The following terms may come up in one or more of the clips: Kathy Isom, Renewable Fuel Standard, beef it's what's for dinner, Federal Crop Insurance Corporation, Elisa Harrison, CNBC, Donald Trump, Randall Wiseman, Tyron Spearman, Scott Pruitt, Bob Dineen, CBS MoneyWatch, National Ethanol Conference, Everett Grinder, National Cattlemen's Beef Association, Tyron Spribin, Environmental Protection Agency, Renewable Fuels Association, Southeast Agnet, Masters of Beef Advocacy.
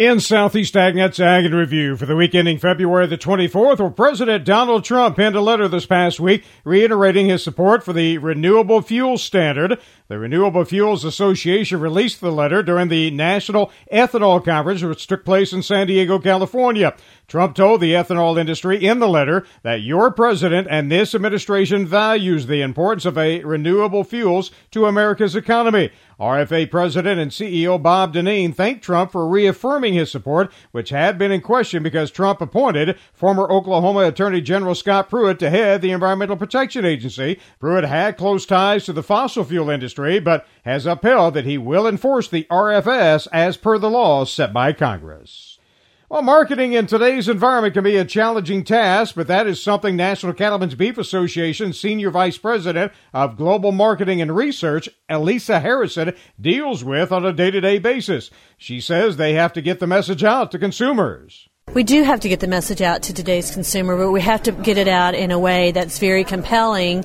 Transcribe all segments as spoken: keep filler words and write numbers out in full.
In Southeast Agnet's Ag and Review for the week ending February the twenty-fourth, where President Donald Trump penned a letter this past week reiterating his support for the Renewable Fuels Standard. The Renewable Fuels Association released the letter during the National Ethanol Conference, which took place in San Diego, California. Trump told the ethanol industry in the letter that your president and this administration values the importance of a renewable fuels to America's economy. R F A President and C E O Bob Dineen thanked Trump for reaffirming his support, which had been in question because Trump appointed former Oklahoma Attorney General Scott Pruitt to head the Environmental Protection Agency. Pruitt had close ties to the fossil fuel industry, but has upheld that he will enforce the R F S as per the laws set by Congress. Well, marketing in today's environment can be a challenging task, but that is something National Cattlemen's Beef Association Senior Vice President of Global Marketing and Research, Elisa Harrison, deals with on a day-to-day basis. She says they have to get the message out to consumers. We do have to get the message out to today's consumer, but we have to get it out in a way that's very compelling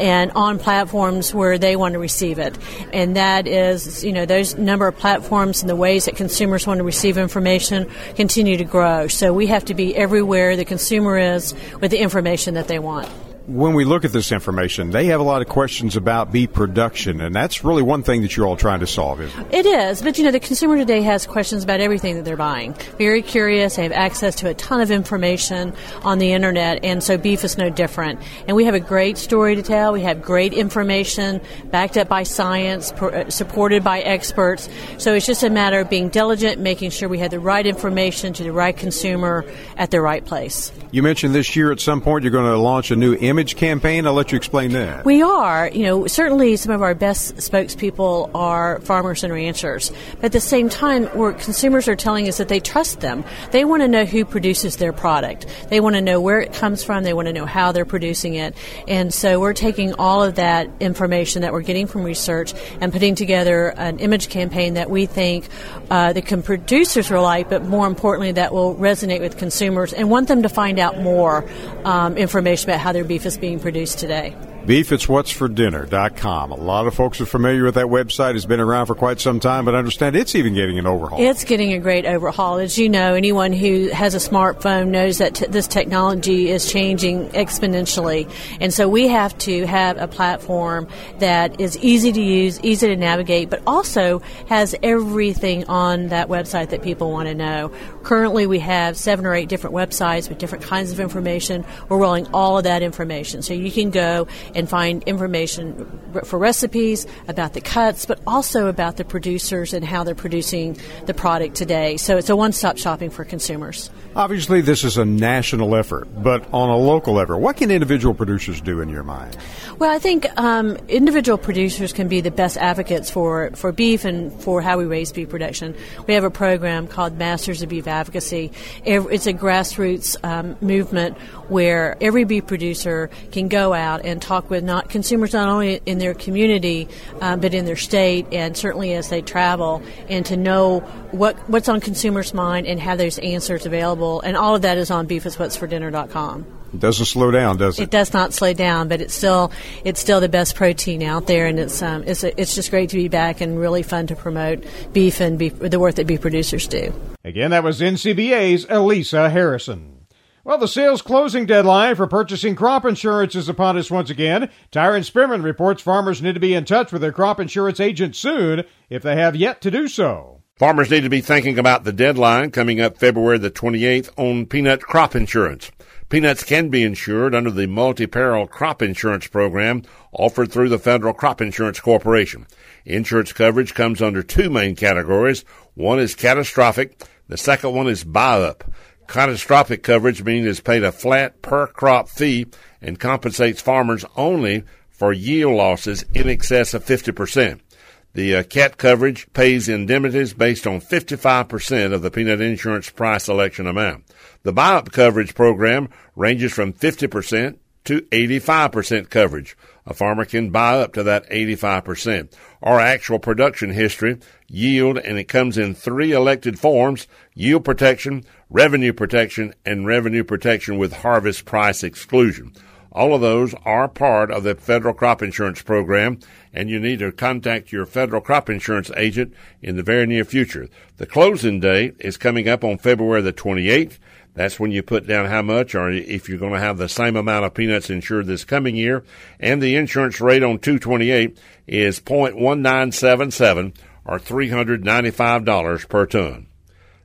and on platforms where they want to receive it. And that is, you know, those number of platforms and the ways that consumers want to receive information continue to grow. So we have to be everywhere the consumer is with the information that they want. When we look at this information, they have a lot of questions about beef production, and that's really one thing that you're all trying to solve, isn't it? It is, but you know, the consumer today has questions about everything that they're buying. Very curious, they have access to a ton of information on the internet, and so beef is no different. And we have a great story to tell, we have great information, backed up by science, pr- supported by experts, so it's just a matter of being diligent, making sure we have the right information to the right consumer at the right place. You mentioned this year at some point you're going to launch a new image Image campaign. I'll let you explain that. We are, you know, certainly some of our best spokespeople are farmers and ranchers. But at the same time, where consumers are telling us that they trust them. They want to know who produces their product. They want to know where it comes from. They want to know how they're producing it. And so we're taking all of that information that we're getting from research and putting together an image campaign that we think uh, that can producers rely, but more importantly, that will resonate with consumers and want them to find out more um, information about how their beef is being produced today. Beef it's what's for dinner dot com. A lot of folks are familiar with that website. It's been around for quite some time, but I understand it's even getting an overhaul. It's getting a great overhaul. As you know, anyone who has a smartphone knows that t- this technology is changing exponentially. And so we have to have a platform that is easy to use, easy to navigate, but also has everything on that website that people want to know. Currently, we have seven or eight different websites with different kinds of information. We're rolling all of that information. So you can go and find information for recipes, about the cuts, but also about the producers and how they're producing the product today. So it's a one-stop shopping for consumers. Obviously, this is a national effort, but on a local effort, what can individual producers do in your mind? Well, I think um, individual producers can be the best advocates for, for beef and for how we raise beef production. We have a program called Masters of Beef Advocacy. It's a grassroots um, movement where every beef producer can go out and talk with not consumers not only in their community um, but in their state and certainly as they travel, and to know what what's on consumers' mind and have those answers available, and all of that is on beef is what's for dinner dot com. It doesn't slow down, does it? It does not slow down, but it's still it's still the best protein out there, and it's um, it's a, it's just great to be back and really fun to promote beef and beef, the work that beef producers do. Again, that was N C B A's Elisa Harrison. Well, the sales closing deadline for purchasing crop insurance is upon us once again. Tyron Spearman reports farmers need to be in touch with their crop insurance agent soon if they have yet to do so. Farmers need to be thinking about the deadline coming up February the twenty-eighth on peanut crop insurance. Peanuts can be insured under the multi-peril crop insurance program offered through the Federal Crop Insurance Corporation. Insurance coverage comes under two main categories. One is catastrophic. The second one is buy-up. Catastrophic coverage means it's paid a flat per-crop fee and compensates farmers only for yield losses in excess of fifty percent. The uh, C A T coverage pays indemnities based on fifty-five percent of the peanut insurance price selection amount. The buy-up coverage program ranges from fifty percent to eighty-five percent coverage. A farmer can buy up to that eighty-five percent. Our actual production history, yield, and it comes in three elected forms: yield protection, revenue protection, and revenue protection with harvest price exclusion. All of those are part of the Federal Crop Insurance Program, and you need to contact your Federal Crop Insurance agent in the very near future. The closing day is coming up on February the twenty-eighth. That's when you put down how much or if you're going to have the same amount of peanuts insured this coming year. And the insurance rate on two twenty-eight is point one nine seven seven or three hundred ninety-five dollars per ton.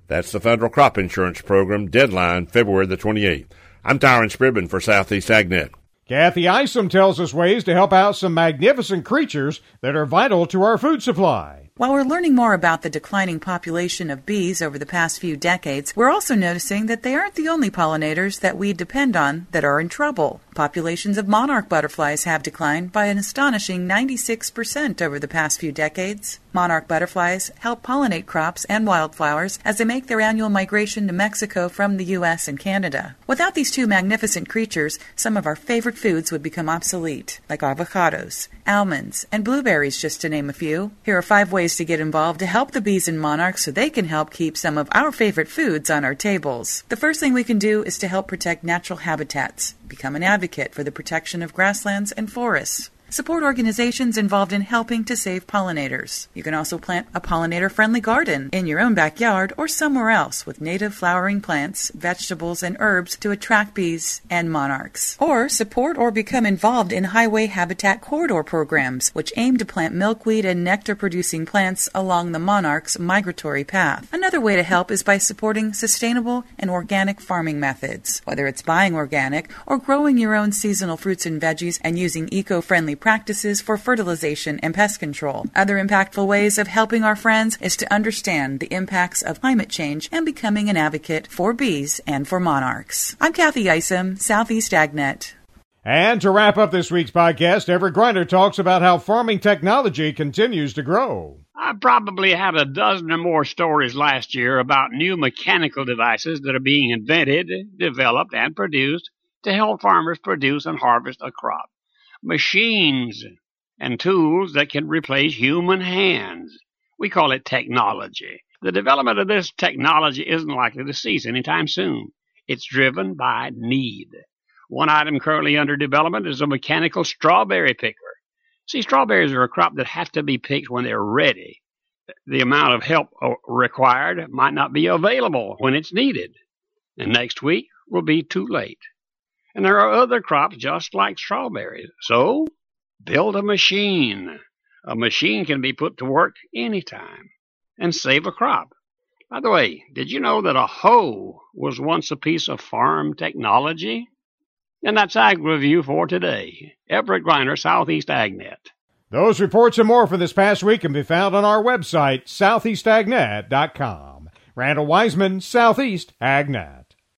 That's the Federal Crop Insurance Program, deadline February the twenty-eighth. I'm Tyron Spribin for Southeast Agnet. Kathy Isom tells us ways to help out some magnificent creatures that are vital to our food supply. While we're learning more about the declining population of bees over the past few decades, we're also noticing that they aren't the only pollinators that we depend on that are in trouble. Populations of monarch butterflies have declined by an astonishing ninety-six percent over the past few decades. Monarch butterflies help pollinate crops and wildflowers as they make their annual migration to Mexico from the U S and Canada. Without these two magnificent creatures, some of our favorite foods would become obsolete, like avocados, almonds, and blueberries, just to name a few. Here are five ways to get involved to help the bees and monarchs so they can help keep some of our favorite foods on our tables. The first thing we can do is to help protect natural habitats. Become an advocate for the protection of grasslands and forests. Support organizations involved in helping to save pollinators. You can also plant a pollinator-friendly garden in your own backyard or somewhere else with native flowering plants, vegetables, and herbs to attract bees and monarchs. Or support or become involved in highway habitat corridor programs, which aim to plant milkweed and nectar-producing plants along the monarch's migratory path. Another way to help is by supporting sustainable and organic farming methods, whether it's buying organic or growing your own seasonal fruits and veggies and using eco-friendly practices for fertilization and pest control. Other impactful ways of helping our friends is to understand the impacts of climate change and becoming an advocate for bees and for monarchs. I'm Kathy Isom, Southeast Agnet. And to wrap up this week's podcast, Everett Grinder talks about how farming technology continues to grow. I probably had a dozen or more stories last year about new mechanical devices that are being invented, developed, and produced to help farmers produce and harvest a crop. Machines and tools that can replace human hands. We call it technology. The development of this technology isn't likely to cease anytime soon. It's driven by need. One item currently under development is a mechanical strawberry picker. See, strawberries are a crop that have to be picked when they're ready. The amount of help required might not be available when it's needed, and next week will be too late. And there are other crops just like strawberries. So, build a machine. A machine can be put to work anytime and save a crop. By the way, did you know that a hoe was once a piece of farm technology? And that's Ag Review for today. Everett Grinder, Southeast Agnet. Those reports and more for this past week can be found on our website, southeast agnet dot com. Randall Wiseman, Southeast Agnet.